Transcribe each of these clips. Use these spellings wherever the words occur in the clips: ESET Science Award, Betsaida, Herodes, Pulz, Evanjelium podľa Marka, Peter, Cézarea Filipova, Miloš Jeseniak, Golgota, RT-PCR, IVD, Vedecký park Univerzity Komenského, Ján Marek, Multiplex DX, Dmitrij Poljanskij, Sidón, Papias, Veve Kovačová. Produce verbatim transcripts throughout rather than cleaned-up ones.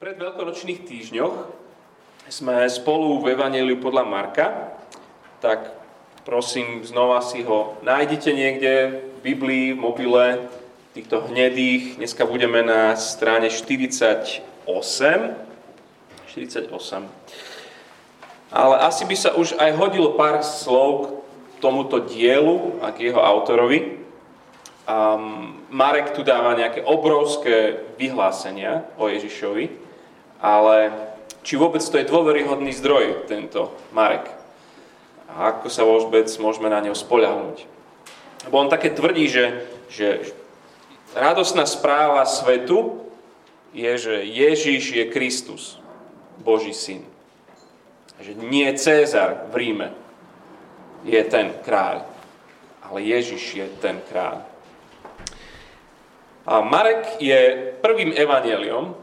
Pred veľkonočných týždňoch sme spolu v Evanjeliu podľa Marka, tak prosím, znova si ho nájdite niekde v Biblii, v mobile, týchto hnedých. Dneska budeme na strane štyridsaťosem. štyridsaťosem. Ale asi by sa už aj hodilo pár slov k tomuto dielu a k jeho autorovi. Um, Marek tu dáva nejaké obrovské vyhlásenia o Ježišovi. Ale či vôbec to je dôveryhodný zdroj, tento Marek? A ako sa vôbec môžeme na neho spoľahnúť? Lebo on také tvrdí, že, že radosná správa svetu je, že Ježiš je Kristus, Boží syn. Že nie Cézar v Ríme je ten kráľ, ale Ježiš je ten kráľ. A Marek je prvým evanjeliom,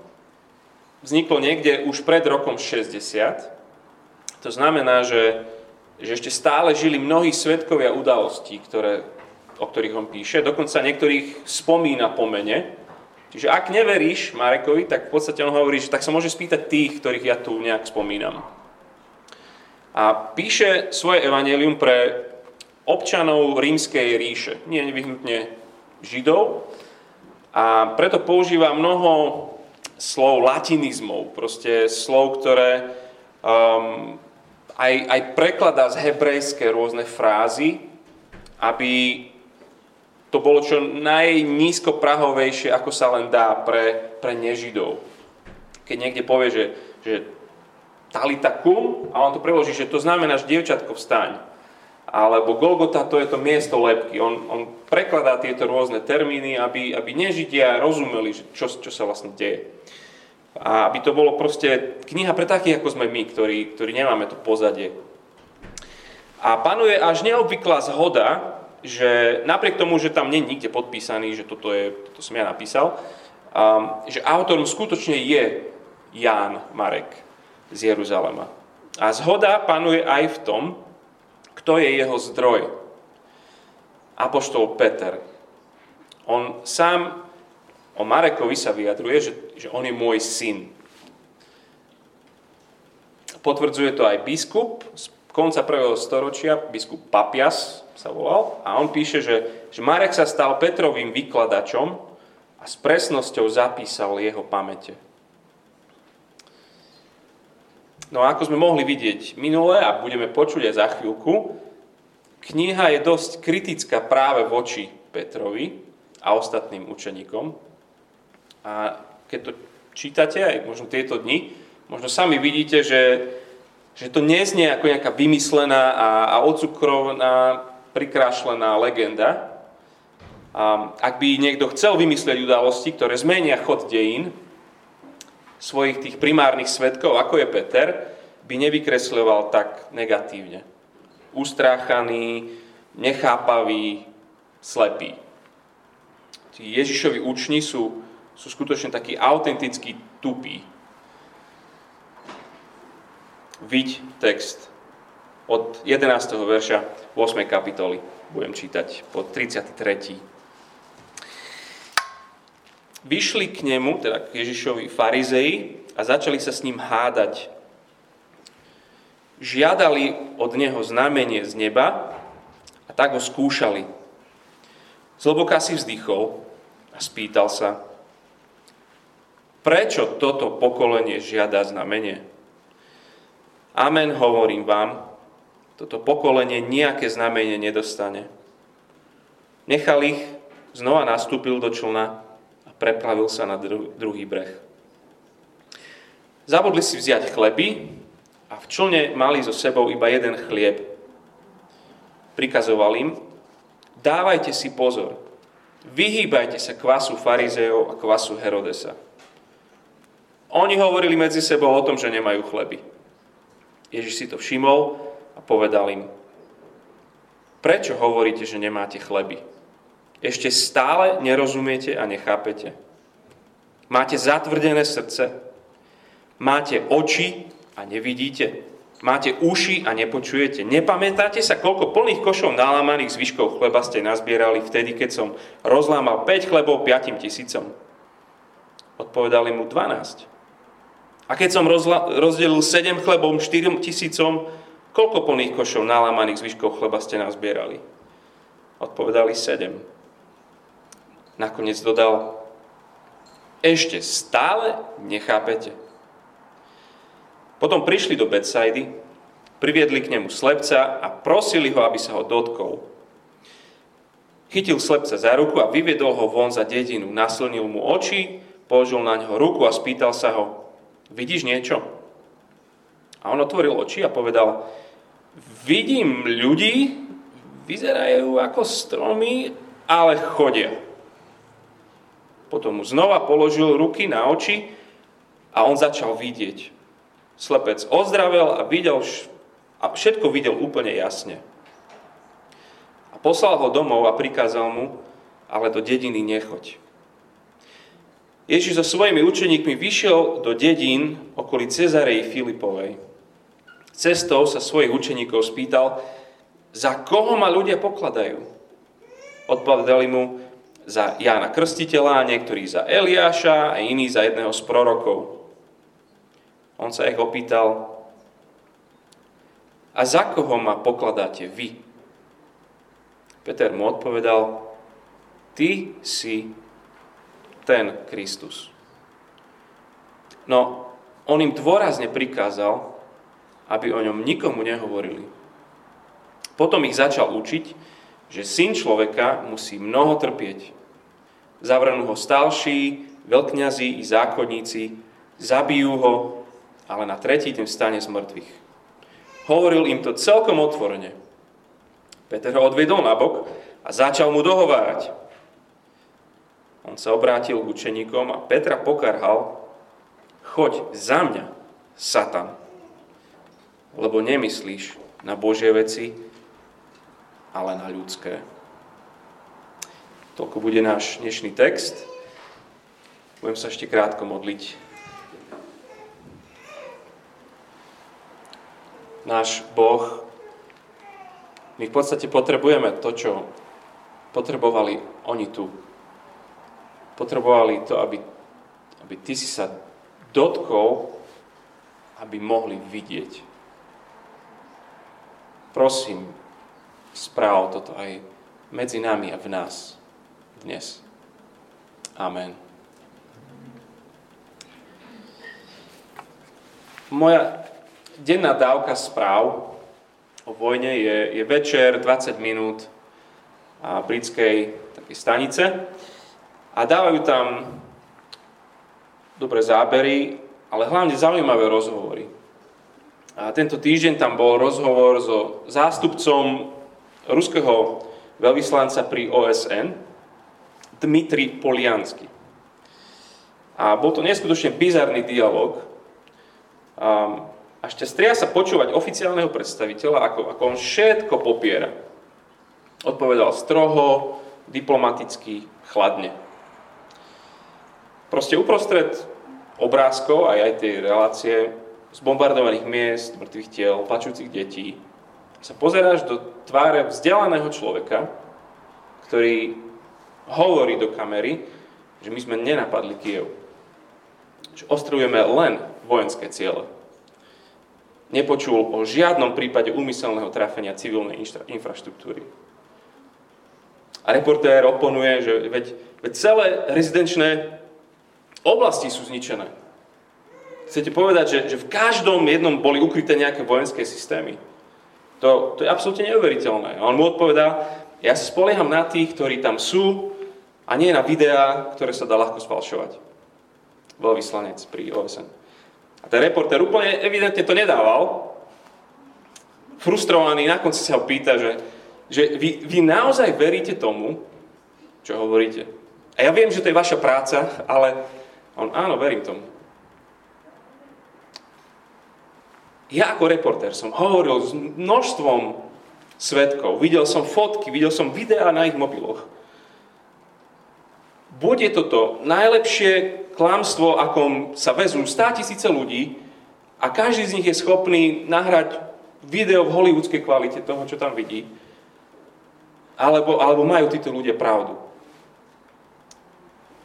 vzniklo niekde už pred rokom šesťdesiat. To znamená, že, že ešte stále žili mnohí svedkovia udalostí, ktoré, o ktorých on píše. Dokonca niektorých spomína po mene. Čiže ak neveríš Marekovi, tak v podstate on hovorí, že tak sa môže spýtať tých, ktorých ja tu nejak spomínam. A píše svoje evanjelium pre občanov Rímskej ríše. Nie nevyhnutne Židov. A preto používa mnoho slov latinizmov, proste slov, ktoré um, aj, aj prekladá z hebrejské rôzne frázy, aby to bolo čo najnízkoprahovejšie, ako sa len dá pre, pre nežidov. Keď niekde povie, že, že talita kum, a on to preloží, že to znamená, že dievčatko vstaň, alebo Golgota, to je to miesto lebky. On, on prekladá tieto rôzne termíny, aby, aby nežidia rozumeli, čo, čo sa vlastne deje. A aby to bolo proste kniha pre takých, ako sme my, ktorí, ktorí nemáme to pozadie. A panuje až neobvyklá zhoda, že napriek tomu, že tam nie je nikde podpísaný, že toto je, toto som ja napísal, um, že autorom skutočne je Ján Marek z Jeruzalema. A zhoda panuje aj v tom, kto je jeho zdroj. Apoštol Peter. On sám o Marekovi sa vyjadruje, že, že on je môj syn. Potvrdzuje to aj biskup z konca prvého storočia, biskup Papias sa volal, a on píše, že, že Marek sa stal Petrovým vykladačom a s presnosťou zapísal jeho pamäte. No a ako sme mohli vidieť minule a budeme počuť aj za chvíľku, kniha je dosť kritická práve voči Petrovi a ostatným učeníkom. A keď to čítate, aj možno tieto dni, možno sami vidíte, že, že to neznie ako nejaká vymyslená a, a ocukrovaná, prikrášlená legenda. A ak by niekto chcel vymyslieť udalosti, ktoré zmenia chod dejín, svojich tých primárnych svedkov, ako je Peter, by nevykresľoval tak negatívne. Ustráchaný, nechápavý, slepý. Tí Ježišovi učni sú, sú skutočne takí autentickí tupí. Vidí text od jedenásteho verša ôsmej kapitoly. Budem čítať po tridsiaty tretí. Vyšli k nemu, teda k Ježišovi, farizei a začali sa s ním hádať. Žiadali od neho znamenie z neba a tak ho skúšali. Zhlboka si vzdychol a spýtal sa, prečo toto pokolenie žiada znamenie? Amen, hovorím vám, toto pokolenie nejaké znamenie nedostane. Nechal ich, znova nastúpil do člna, preplavil sa na druhý breh. Zabudli si vziať chleby a v člne mali so sebou iba jeden chlieb. Prikazoval im, dávajte si pozor, vyhýbajte sa kvasu farizejov a kvasu Herodesa. Oni hovorili medzi sebou o tom, že nemajú chleby. Ježiš si to všimol a povedal im, prečo hovoríte, že nemáte chleby? Ešte stále nerozumiete a nechápete. Máte zatvrdené srdce. Máte oči a nevidíte. Máte uši a nepočujete. Nepamätáte sa, koľko plných košov nalamaných zvyškov chleba ste nazbierali vtedy, keď som rozlámal päť chlebov piatim tisícom? Odpovedali mu dvanásť. A keď som rozla- rozdelil sedem chlebom štyrom tisícom, koľko plných košov nalamaných zvyškov chleba ste nazbierali? Odpovedali sedem. Nakoniec dodal, ešte stále nechápete. Potom prišli do Betsaidy, priviedli k nemu slepca a prosili ho, aby sa ho dotkol. Chytil slepca za ruku a vyvedol ho von za dedinu, naslnil mu oči, položil na ňo ruku a spýtal sa ho, vidíš niečo? A on otvoril oči a povedal, vidím ľudí, vyzerajú ako stromy, ale chodia. Potom mu znova položil ruky na oči a on začal vidieť. Slepec ozdravel a, videl, a všetko videl úplne jasne. A poslal ho domov a prikázal mu, ale do dediny nechoď. Ježiš so svojimi učeníkmi vyšiel do dedín okolí Cézarei Filipovej. Cestou sa svojich učeníkov spýtal, za koho ma ľudia pokladajú? Odpovedali mu, za Jána Krstiteľa, niektorí za Eliáša a iní za jedného z prorokov. On sa ich opýtal, a za koho ma pokladáte vy? Peter mu odpovedal, ty si ten Kristus. No, on im dôrazne prikázal, aby o ňom nikomu nehovorili. Potom ich začal učiť, že syn človeka musí mnoho trpieť. Zavrnú ho starší, veľkňazí i zákonníci, zabijú ho, ale na tretí deň vstane z mŕtvych. Hovoril im to celkom otvorene. Peter ho odvedol nabok a začal mu dohovárať. On sa obrátil k učeníkom a Petra pokarhal, choď za mňa, Satan, lebo nemyslíš na Božie veci, ale na ľudské. Toľko bude náš dnešný text. Budem sa ešte krátko modliť. Náš Boh, my v podstate potrebujeme to, čo potrebovali oni tu. Potrebovali to, aby, aby ty si sa dotkol, aby mohli vidieť. Prosím, správ toto aj medzi nami a v nás dnes. Amen. Moja denná dávka správ o vojne je, je večer dvadsať minút a britskej také stanice. A dávajú tam dobré zábery, ale hlavne zaujímavé rozhovory. A tento týždeň tam bol rozhovor so zástupcom ruského veľvyslanca pri ó es en, Dmitrij Poljanskij. A bol to neskutočne bizarný dialog. Až ťa stria sa počúvať oficiálneho predstaviteľa, ako, ako on všetko popiera. Odpovedal stroho, diplomaticky, chladne. Proste uprostred obrázkov aj aj tej relácie z bombardovaných miest, mŕtvych tiel, plačúcich detí sa pozeráš do tváre vzdelaného človeka, ktorý hovorí do kamery, že my sme nenapadli Kyjev. Že ostrujeme len vojenské ciele. Nepočul o žiadnom prípade úmyselného trafenia civilnej inštra- infraštruktúry. A reportér oponuje, že veď, veď celé rezidenčné oblasti sú zničené. Chcete povedať, že, že v každom jednom boli ukryté nejaké vojenské systémy. To, to je absolútne neuveriteľné. A on mu odpovedá, ja sa spolieham na tých, ktorí tam sú, a nie na videá, ktoré sa dá ľahko sfalšovať. Veľvyslanec pri ó es en. A ten reportér úplne evidentne to nedával. Frustrovaný, na konci sa ho pýta, že, že vy, vy naozaj veríte tomu, čo hovoríte. A ja viem, že to je vaša práca, ale on, áno, verím tomu. Ja ako reportér som hovoril s množstvom svedkov, videl som fotky, videl som videá na ich mobiloch. Bude toto najlepšie klamstvo, akom sa vezú státisíce ľudí a každý z nich je schopný nahrať video v hollywoodskej kvalite toho, čo tam vidí. Alebo, alebo majú títo ľudia pravdu.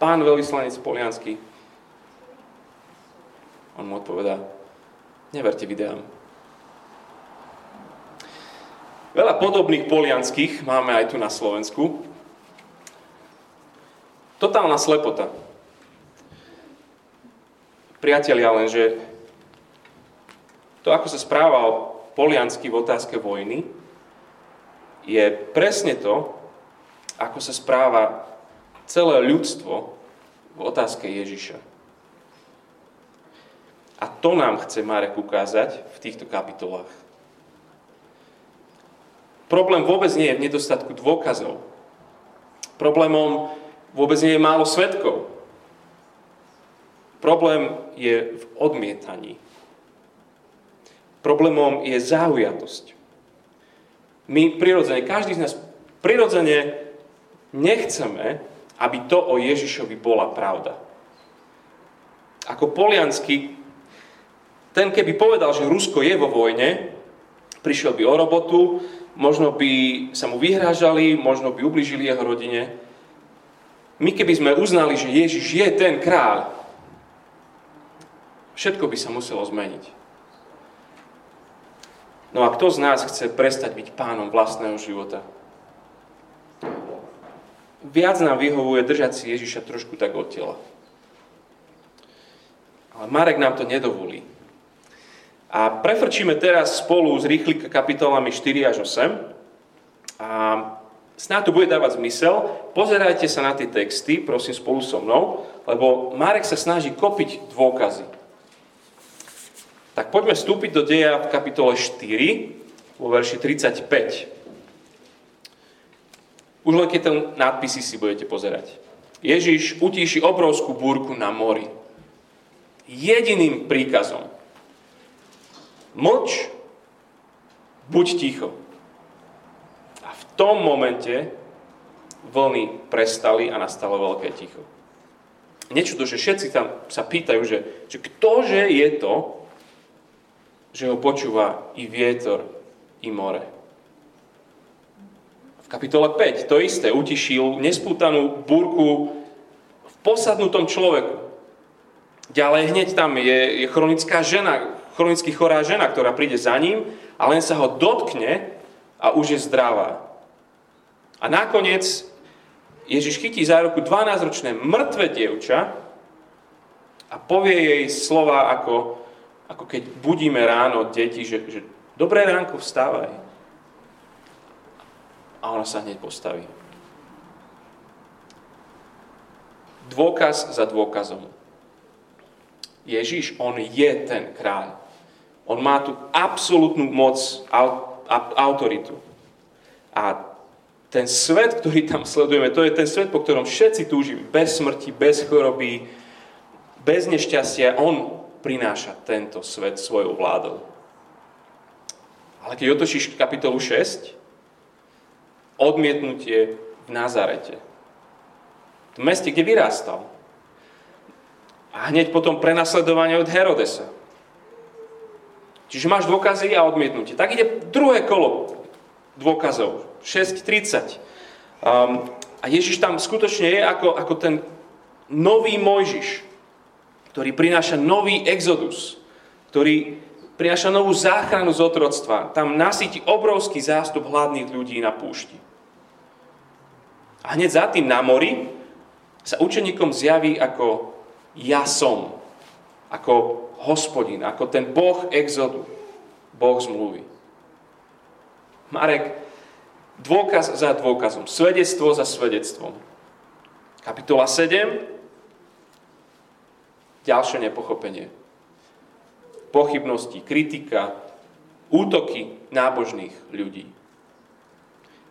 Pán veľvyslanec Poljanskij, On mu odpovedá, neverte videám. Veľa podobných polianských máme aj tu na Slovensku. Totálna slepota. Priatelia, lenže to, ako sa správal Polianský v otázke vojny, je presne to, ako sa správa celé ľudstvo v otázke Ježiša. A to nám chce Marek ukázať v týchto kapitolách. Problém vôbec nie je v nedostatku dôkazov. Problémom vôbec nie je málo svedkov. Problém je v odmietaní. Problémom je zaujatosť. My prirodzene, každý z nás prirodzene nechceme, aby to o Ježišovi bola pravda. Ako Poliansky, ten keby povedal, že Rusko je vo vojne, prišiel by o robotu, možno by sa mu vyhrážali, možno by ublížili jeho rodine. My keby sme uznali, že Ježiš je ten kráľ, všetko by sa muselo zmeniť. No a kto z nás chce prestať byť pánom vlastného života? Viac nám vyhovuje držať si Ježiša trošku tak od tela. Ale Marek nám to nedovolí. A prefrčíme teraz spolu s rýchlika kapitolami štyri až osem. A snáď to bude dávať zmysel. Pozerajte sa na tie texty, prosím, spolu so mnou, lebo Marek sa snaží kopiť dôkazy. Tak poďme vstúpiť do deja v kapitole štyri, vo verši tridsaťpäť. Už len keď ten nápisy si budete pozerať. Ježiš utíši obrovskú búrku na mori. Jediným príkazom. Mlč, buď ticho. A v tom momente vlny prestali a nastalo veľké ticho. Nečudo, že všetci tam sa pýtajú, že, že ktože je to, že ho počúva i vietor, i more. V kapitole päť to isté, utišil nesputanú búrku v posadnutom človeku. Ďalej hneď tam je, je chronická žena, chronicky chorá žena, ktorá príde za ním a len sa ho dotkne a už je zdravá. A nakoniec Ježiš chytí za ruku dvanásťročné mŕtve dievča a povie jej slova ako ako keď budíme ráno deti, že, že dobré ránko, vstávaj. A ona sa hneď postaví. Dôkaz za dôkazom. Ježiš, on je ten kráľ. On má tu absolútnu moc, autoritu. A ten svet, ktorý tam sledujeme, to je ten svet, po ktorom všetci túžime. Bez smrti, bez choroby, bez nešťastia. On prináša tento svet svojou vládou. Ale keď otočíš kapitolu šesť, odmietnutie v Nazarete. V meste, kde vyrástal. A hneď potom prenasledovanie od Herodesa. Čiže máš dôkazy a odmietnutie. Tak ide druhé kolo dôkazov. šesť tridsať. Um, a Ježiš tam skutočne je ako, ako ten nový Mojžiš, ktorý prináša nový exodus, ktorý prináša novú záchranu z otroctva. Tam nasýti obrovský zástup hladných ľudí na púšti. A hneď za tým na mori sa učeníkom zjaví ako ja som, ako hospodin, ako ten boh exodu, boh zmluvy. Marek, dôkaz za dôkazom, svedectvo za svedectvom. Kapitola sedem, ďalšie nepochopenie. Pochybnosti, kritika, útoky nábožných ľudí.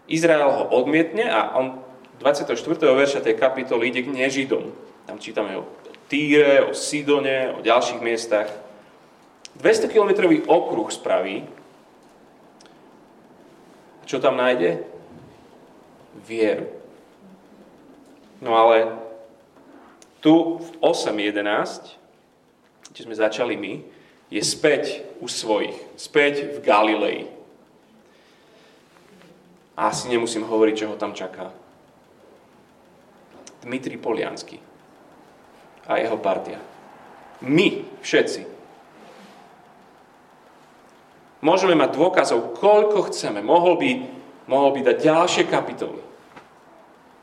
Izrael ho odmietne a on dvadsiateho štvrtého verša tej kapitoly ide k nežidom. Tam čítame o Týre, o Sidone, o ďalších miestach. dvestokilometrový okruh spraví. A čo tam nájde? Vieru. No ale tu v osem jedenásť, kde sme začali my, je späť u svojich, späť v Galilei. A asi nemusím hovoriť, čo ho tam čaká. Dmitrij Poljanskij a jeho partia. My všetci. Môžeme mať dôkazov, koľko chceme. Mohol by, mohol by dať ďalšie kapitoly.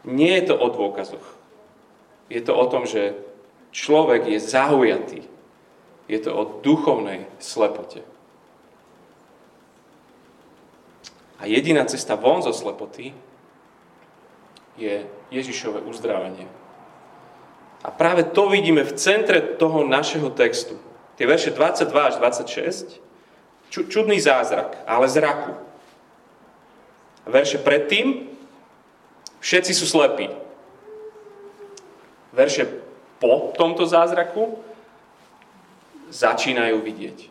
Nie je to o dôkazoch. Je to o tom, že človek je zaujatý. Je to o duchovnej slepote. A jediná cesta von zo slepoty je Ježišové uzdravenie. A práve to vidíme v centre toho našeho textu. Tie verše dvadsaťdva až dvadsaťšesť, čudný zázrak, ale zraku. A verše predtým, všetci sú slepí. Verše po tomto zázraku začínajú vidieť.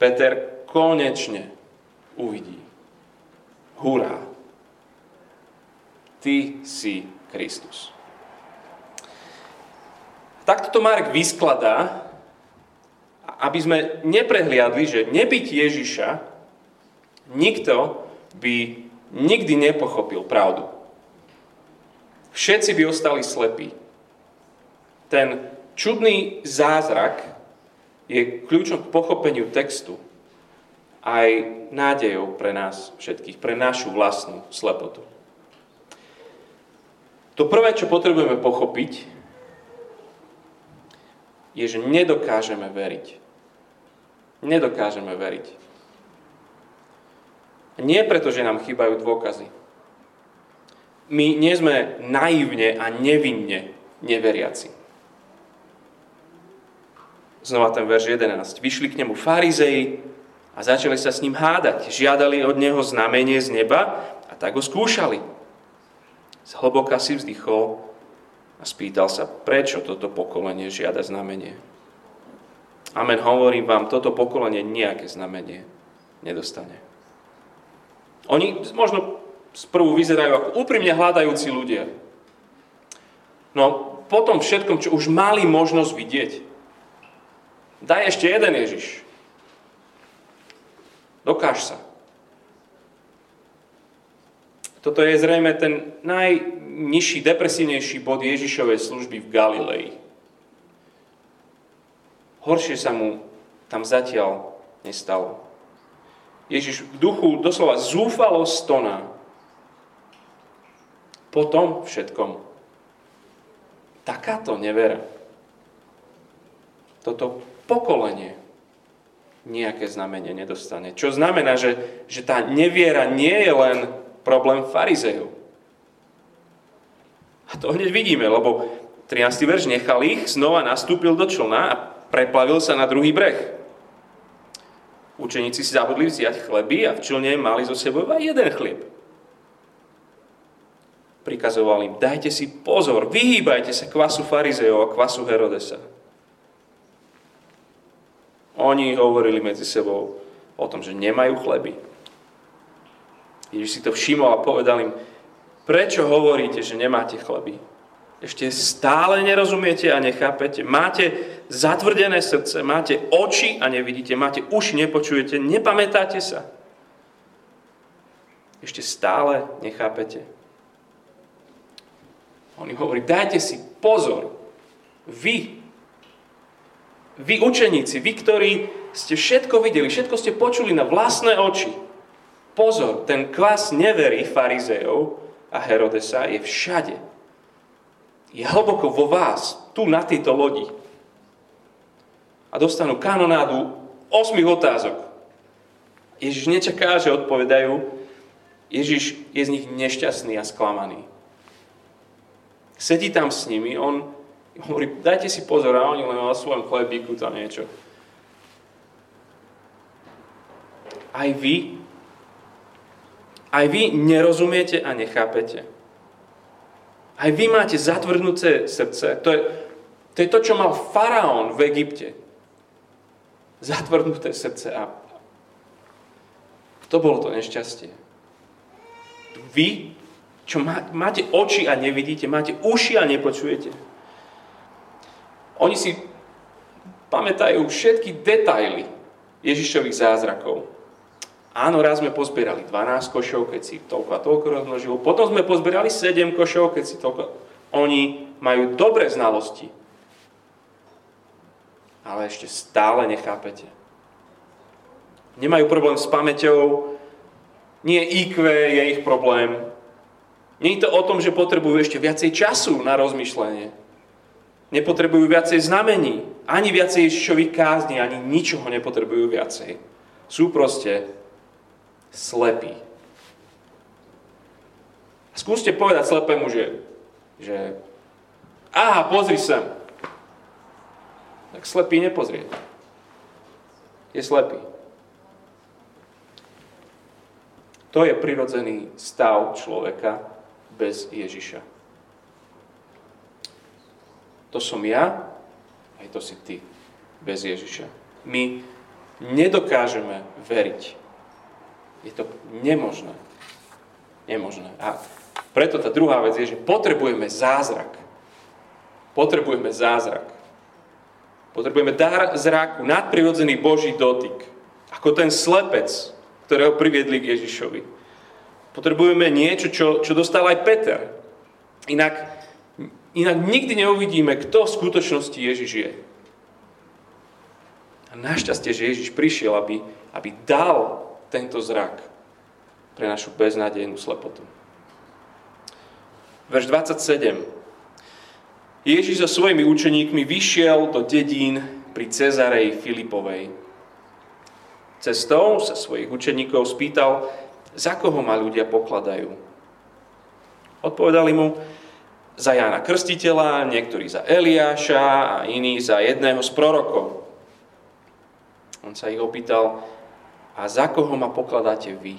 Peter konečne uvidí. Hurá. Ty si Kristus. Takto to Marek vyskladá, aby sme neprehliadli, že nebyť Ježiša, nikto by nikdy nepochopil pravdu. Všetci by ostali slepí. Ten čudný zázrak je kľúčom k pochopeniu textu aj nádejou pre nás všetkých, pre našu vlastnú slepotu. To prvé, čo potrebujeme pochopiť, je, že nedokážeme veriť. Nedokážeme veriť. Nie preto, že nám chýbajú dôkazy. My nie sme naivne a nevinne neveriaci. Znova ten verš jedenásť. Vyšli k nemu farizeji a začali sa s ním hádať. Žiadali od neho znamenie z neba a tak ho skúšali. Zhlboka si vzdychol a spýtal sa, prečo toto pokolenie žiada znamenie. Amen, hovorím vám, toto pokolenie nejaké znamenie nedostane. Oni možno sprvu vyzerajú ako úprimne hľadajúci ľudia. No potom všetkom, čo už mali možnosť vidieť, daj ešte jeden Ježiš. Dokáž sa. Toto je zrejme ten najnižší, depresívnejší bod Ježišovej služby v Galilei. Horšie sa mu tam zatiaľ nestalo. Ježiš v duchu doslova zúfalo stoná. Po tom všetkom. Takáto nevera. Toto pokolenie nejaké znamenie nedostane. Čo znamená, že, že tá neviera nie je len problém farizejov. A to hneď vidíme, lebo trinásty verš, nechal ich, znova nastúpil do člna a preplavil sa na druhý breh. Učeníci si zabudli vziať chleby a v člne mali zo sebou iba jeden chlieb. Prikazoval im, dajte si pozor, vyhýbajte sa kvasu farizejov a kvasu Herodesa. Oni hovorili medzi sebou o tom, že nemajú chleby. Ježiš si to všimol a povedal im, prečo hovoríte, že nemáte chleby? Ešte stále nerozumiete a nechápete. Máte zatvrdené srdce, máte oči a nevidíte, máte uši, nepočujete, nepamätáte sa. Ešte stále nechápete. On im hovorí, dajte si pozor. Vy, vy učeníci, vy, ktorí ste všetko videli, všetko ste počuli na vlastné oči, pozor, ten kvas neverí farizejov a Herodesa je všade. Je hlboko vo vás, tu na tejto lodi. A dostanú kanonádu osmých otázok. Ježiš nečaká, že odpovedajú. Ježiš je z nich nešťastný a sklamaný. Sedí tam s nimi, on hovorí, dajte si pozor, a oni len na svojom chlebíku tam niečo. Aj vy Aj vy nerozumiete a nechápete. Aj vy máte zatvrdnuté srdce. To je, to je to, čo mal faraón v Egypte. Zatvrdnuté srdce. A to bolo to nešťastie. Vy, čo má, máte oči a nevidíte, máte uši a nepočujete. Oni si pamätajú všetky detaily Ježišových zázrakov. Áno, raz sme pozbierali dvanásť košov, keď si toľko a toľko rozmnožilo. Potom sme pozbierali sedem košov, keď si toľko. Oni majú dobré znalosti. ale ešte stále nechápete. Nemajú problém s pamäťou, nie í kvé je ich problém. Nie je to o tom, že potrebujú ešte viacej času na rozmýšľanie. Nepotrebujú viacej znamení, ani viacej Ježišových kázni, ani ničoho nepotrebujú viacej. Sú proste slepí. Skúste povedať slepému, že, že aha, pozri sem. Tak slepý nepozrie. Je slepý. To je prirodzený stav človeka bez Ježiša. To som ja, aj to si ty bez Ježiša. My nedokážeme veriť. Je to nemožné. Nemožné. A preto tá druhá vec je, že potrebujeme zázrak. Potrebujeme zázrak. Potrebujeme dar zraku, nadprirodzený Boží dotyk. Ako ten slepec, ktorého priviedli k Ježišovi. Potrebujeme niečo, čo, čo dostal aj Peter. Inak, inak nikdy neuvidíme, kto v skutočnosti Ježiš je. A našťastie, že Ježiš prišiel, aby, aby dal tento zrak pre našu beznádejnú slepotu. Verš dvadsaťsedem. Ježiš so svojimi učeníkmi vyšiel do dedín pri Cézarei Filipovej. Cestou sa svojich učeníkov spýtal, za koho ma ľudia pokladajú. Odpovedali mu, za Jána Krstiteľa, niektorí za Eliáša a iní za jedného z prorokov. On sa ich opýtal, a za koho ma pokladáte vy?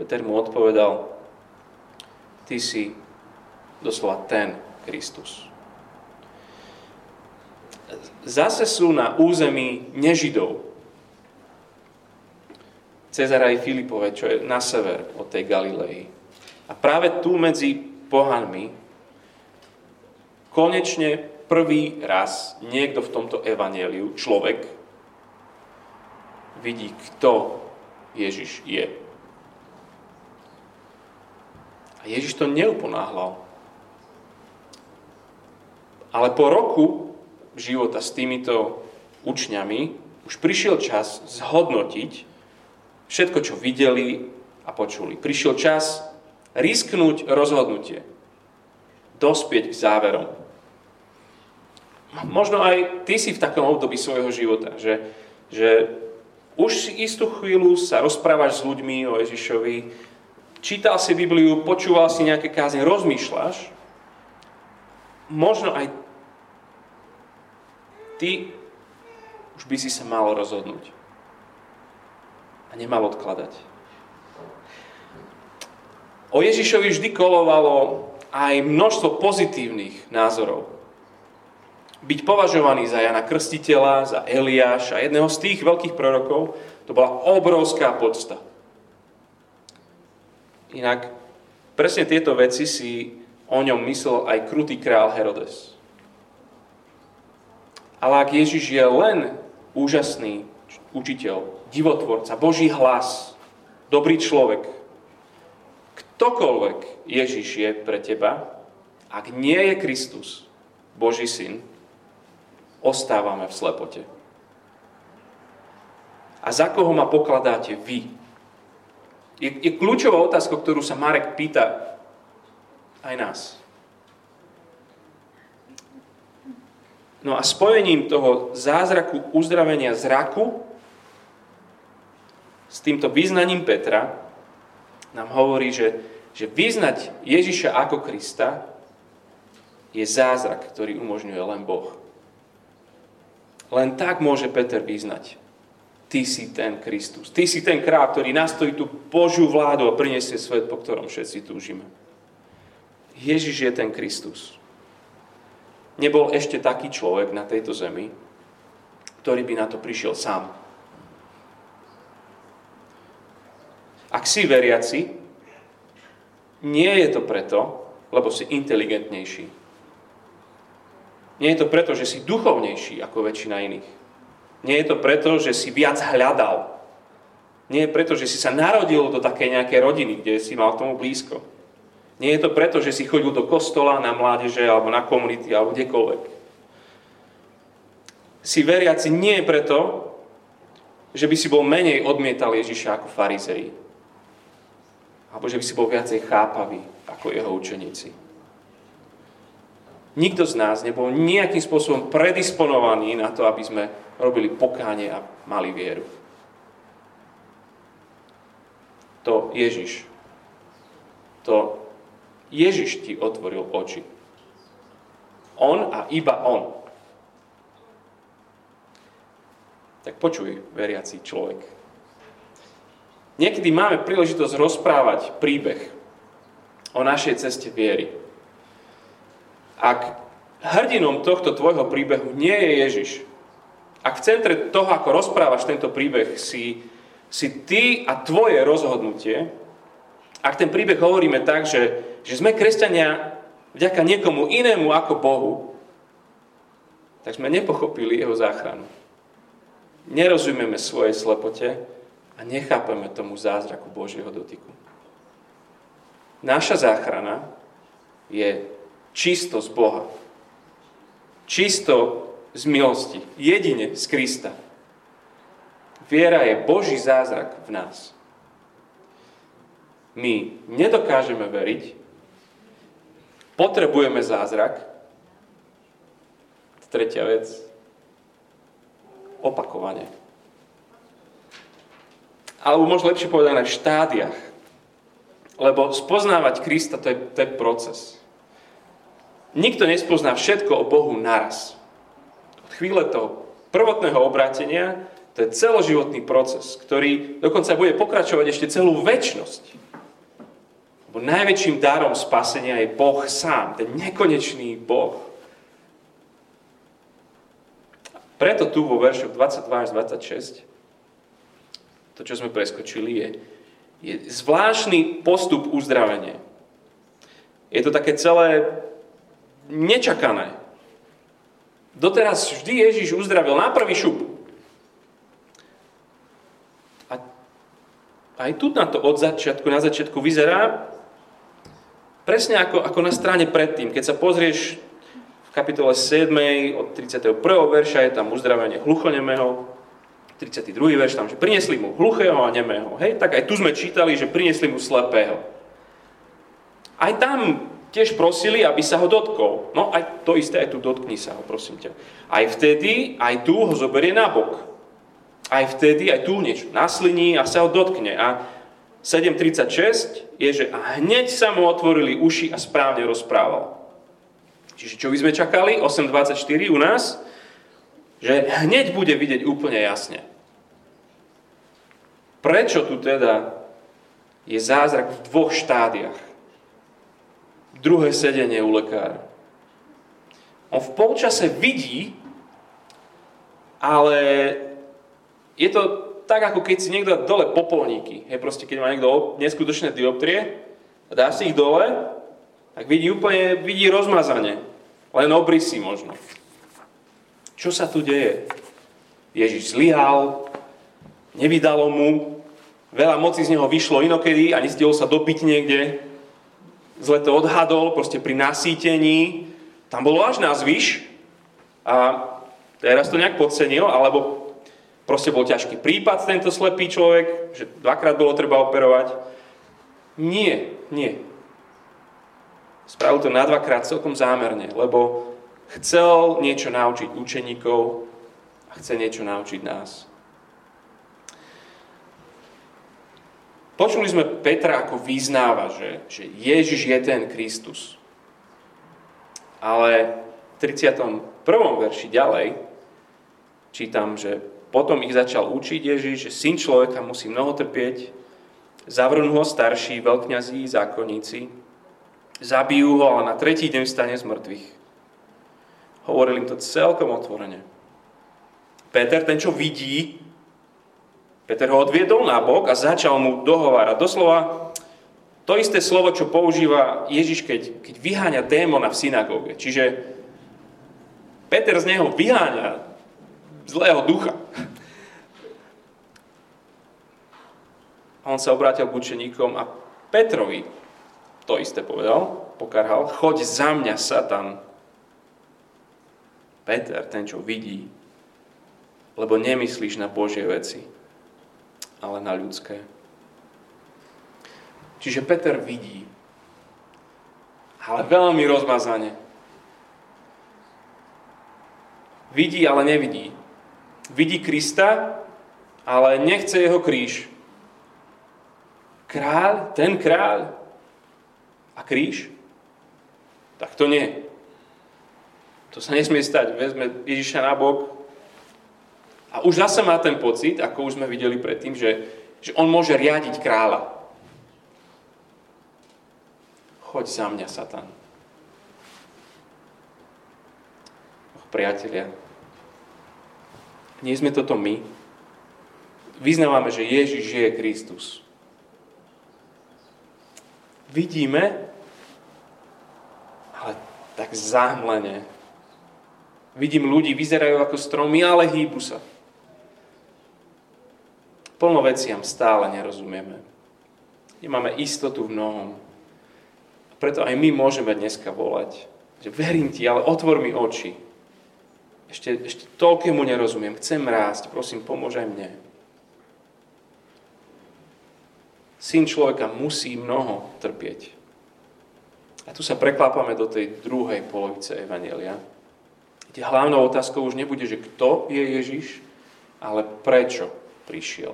Peter mu odpovedal, ty si doslova ten Kristus. Zase sú na území nežidov. Cézarea Filipove, čo je na sever od tej Galilei. A práve tu medzi pohanmi konečne prvý raz niekto v tomto evanjeliu, človek, vidí, kto Ježiš je. A Ježiš to neuponáhľal. Ale po roku života s týmito učňami už prišiel čas zhodnotiť všetko, čo videli a počuli. Prišiel čas risknúť rozhodnutie, dospieť k záverom. Možno aj ty si v takom období svojho života, že, že už istú chvíľu sa rozprávaš s ľuďmi o Ježišovi, čítal si Bibliu, počúval si nejaké kázne, rozmýšľaš, možno aj ty už by si sa mal rozhodnúť a nemal odkladať. O Ježišovi vždy kolovalo aj množstvo pozitívnych názorov. Byť považovaný za Jana Krstiteľa, za Eliáša, jedného z tých veľkých prorokov, to bola obrovská podsta. Inak presne tieto veci si o ňom myslel aj krutý král Herodes. Ale ak Ježiš je len úžasný učiteľ, divotvorca, Boží hlas, dobrý človek, ktokoľvek Ježiš je pre teba, ak nie je Kristus, Boží syn, ostávame v slepote. A za koho ma pokladáte vy? Je, je kľúčová otázka, ktorú sa Marek pýta aj nás. No a spojením toho zázraku uzdravenia zraku s týmto vyznaním Petra nám hovorí, že, že vyznať Ježiša ako Krista je zázrak, ktorý umožňuje len Boh. Len tak môže Peter vyznať. Ty si ten Kristus. Ty si ten král, ktorý nastojí tú Božiu vládu a priniesie svet, po ktorom všetci túžime. Ježiš je ten Kristus. Nebol ešte taký človek na tejto zemi, ktorý by na to prišiel sám. Ak si veriaci, nie je to preto, lebo si inteligentnejší. Nie je to preto, že si duchovnejší ako väčšina iných. Nie je to preto, že si viac hľadal. Nie je preto, že si sa narodil do takej nejakej rodiny, kde si mal k tomu blízko. Nie je to preto, že si chodil do kostola, na mládeže, alebo na komunity, alebo kdekoľvek. si veriaci nie preto, že by si bol menej odmietal Ježiša ako farizei. Alebo že by si bol viacej chápavý ako jeho učeníci. Nikto z nás nebol nejakým spôsobom predisponovaný na to, aby sme robili pokánie a mali vieru. To Ježiš. To Ježiš ti otvoril oči. On a iba on. Tak počuj, veriaci človek. Niekedy máme príležitosť rozprávať príbeh o našej ceste viery. Ak hrdinom tohto tvojho príbehu nie je Ježiš, ak v centre toho, ako rozprávaš tento príbeh, si, si ty a tvoje rozhodnutie, ak ten príbeh hovoríme tak, že, že sme kresťania vďaka niekomu inému ako Bohu, tak sme nepochopili jeho záchranu. Nerozumieme svojej slepote a nechápeme tomu zázraku Božieho dotyku. Naša záchrana je čisto z Boha. Čisto z milosti. Jedine z Krista. Viera je Boží zázrak v nás. My nedokážeme veriť, potrebujeme zázrak. Tretia vec. Opakovanie. Alebo možno lepšie povedané v štádiach. Lebo spoznávať Krista to je, to je proces. Nikto nespozná všetko o Bohu naraz. Od chvíle toho prvotného obrátenia to je celoživotný proces, ktorý dokonca bude pokračovať ešte celú večnosť. Lebo najväčším darom spasenia je Boh sám, ten nekonečný Boh. Preto tu vo veršoch dvadsaťdva až dvadsaťšesť, to, čo sme preskočili, je, je zvláštny postup uzdravenia. Je to také celé nečakané. Doteraz vždy Ježiš uzdravil na prvý šup. A aj tu na to od začiatku, na začiatku vyzerá presne ako, ako na strane predtým. Keď sa pozrieš v kapitole siedmej od tridsiateho prvého verša je tam uzdravenie hluchonemého, tridsiaty druhý verš tam, že priniesli mu hluchého a nemého. Hej, tak aj tu sme čítali, že priniesli mu slepého. Aj tam tiež prosili, aby sa ho dotkol. No aj to isté, aj tu dotkni sa ho, prosím ťa. Aj vtedy, aj tu ho zoberie na bok. Aj vtedy, aj tu niečo nasliní a sa ho dotkne. A sedem tridsaťšesť je, že a hneď sa mu otvorili uši a správne rozprával. Čiže čo by sme čakali, osem dvadsaťštyri u nás, že hneď bude vidieť úplne jasne. Prečo tu teda je zázrak v dvoch štádiach? Druhé sedenie u lekára. On v polčase vidí, ale je to tak, ako keď si niekto dá dole popolníky. Hej, proste keď má niekto neskutočné dioptrie, dá si ich dole, tak vidí úplne, vidí rozmazanie. Len obrysy možno. Čo sa tu deje? Ježiš zlyhal, nevydalo mu, veľa moci z neho vyšlo inokedy a nestihol sa dopiť niekde. Zle to odhadol, proste pri nasýtení. Tam bolo až na zvyš a teraz to nejak podcenil, alebo proste bol ťažký prípad tento slepý človek, že dvakrát bolo treba operovať. Nie, nie. Spravil to na dvakrát celkom zámerne, lebo chcel niečo naučiť učeníkov a chce niečo naučiť nás. Počuli sme Petra, ako vyznáva, že, že Ježiš je ten Kristus. Ale v tridsiatom prvom verši ďalej čítam, že potom ich začal učiť Ježiš, že syn človeka musí mnoho trpieť, zavrnú ho starší, veľkňazí, zákonníci, zabijú ho a na tretí deň vstane z mŕtvych. Hovoril im to celkom otvorene. Peter, ten čo vidí, Peter ho odviedol na bok a začal mu dohovárať. Doslova to isté slovo, čo používa Ježiš, keď, keď vyháňa démona v synagóge. Čiže Peter z neho vyháňa zlého ducha. A on sa obrátil k učeníkom a Petrovi to isté povedal, pokarhal, choď za mňa, Satan. Peter, ten čo vidí, lebo nemyslíš na Božie veci, ale na ľudské. Čiže Peter vidí, ale veľmi rozmazane. Vidí, ale nevidí. Vidí Krista, ale nechce jeho kríž. Kráľ, ten kráľ a kríž? Tak to nie. To sa nesmie stať. Vezme Ježiša na bok a už zase má ten pocit, ako už sme videli predtým, že, že on môže riadiť kráľa. Choď za mňa, Satan. Och, priatelia, nie sme toto my. Vyznávame, že Ježiš je Kristus. Vidíme, ale tak zámlene. Vidím ľudí, vyzerajú ako stromy, ale hýbu sa. Plno veciam stále nerozumieme. Nemáme istotu v mnohom. Preto aj my môžeme dneska volať, že verím ti, ale otvor mi oči. Ešte, ešte toľkému nerozumiem. Chcem rásť, prosím, pomôž aj mne. Syn človeka musí mnoho trpieť. A tu sa preklápame do tej druhej polovice Evanjelia. Hlavnou otázkou už nebude, že kto je Ježiš, ale prečo prišiel.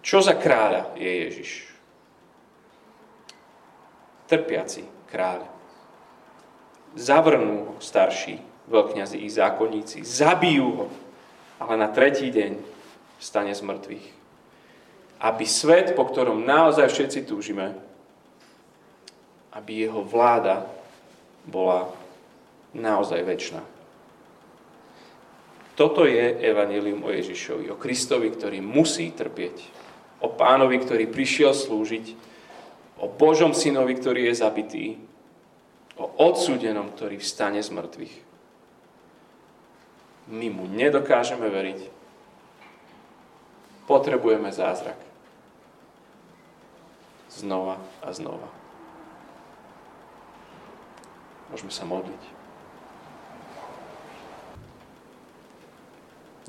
Čo za kráľa je Ježiš? Trpiaci kráľ. Zavrnú ho starší veľkňazi i zákonníci. Zabijú ho, ale na tretí deň vstane z mŕtvych. Aby svet, po ktorom naozaj všetci túžime, aby jeho vláda bola naozaj večná. Toto je evanjelium o Ježišovi, o Kristovi, ktorý musí trpieť, o pánovi, ktorý prišiel slúžiť, o Božom synovi, ktorý je zabitý, o odsúdenom, ktorý vstane z mŕtvych. My mu nedokážeme veriť. Potrebujeme zázrak. Znova a znova. Môžeme sa modliť.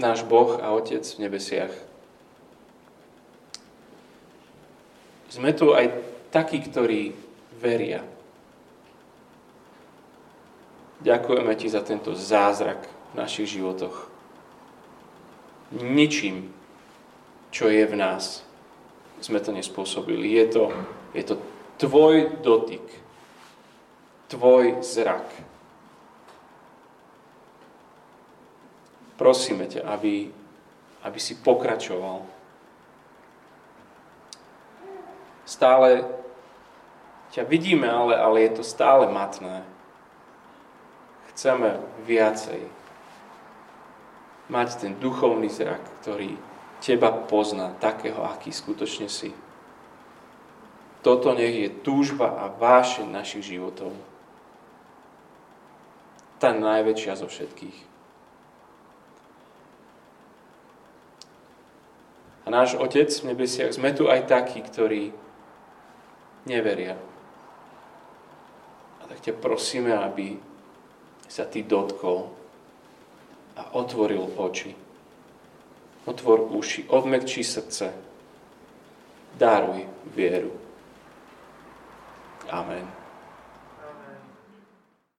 Náš Boh a Otec v nebesiach. Sme tu aj takí, ktorí veria. Ďakujeme ti za tento zázrak v našich životoch. Ničím, čo je v nás, sme to nespôsobili. Je to, je to tvoj dotyk, tvoj zrak. Prosíme ťa, aby, aby si pokračoval. Stále ťa vidíme, ale, ale je to stále matné. Chceme viacej mať ten duchovný zrak, ktorý teba pozná, takého, aký skutočne si. Toto nech je túžba a vášeň našich životov. Tá najväčšia zo všetkých. A náš Otec v nebesiach, sme tu aj takí, ktorí neveria. A tak ťa prosíme, aby sa ty dotkol a otvoril oči. Otvor uši, odmäkči srdce. Daruj vieru. Amen.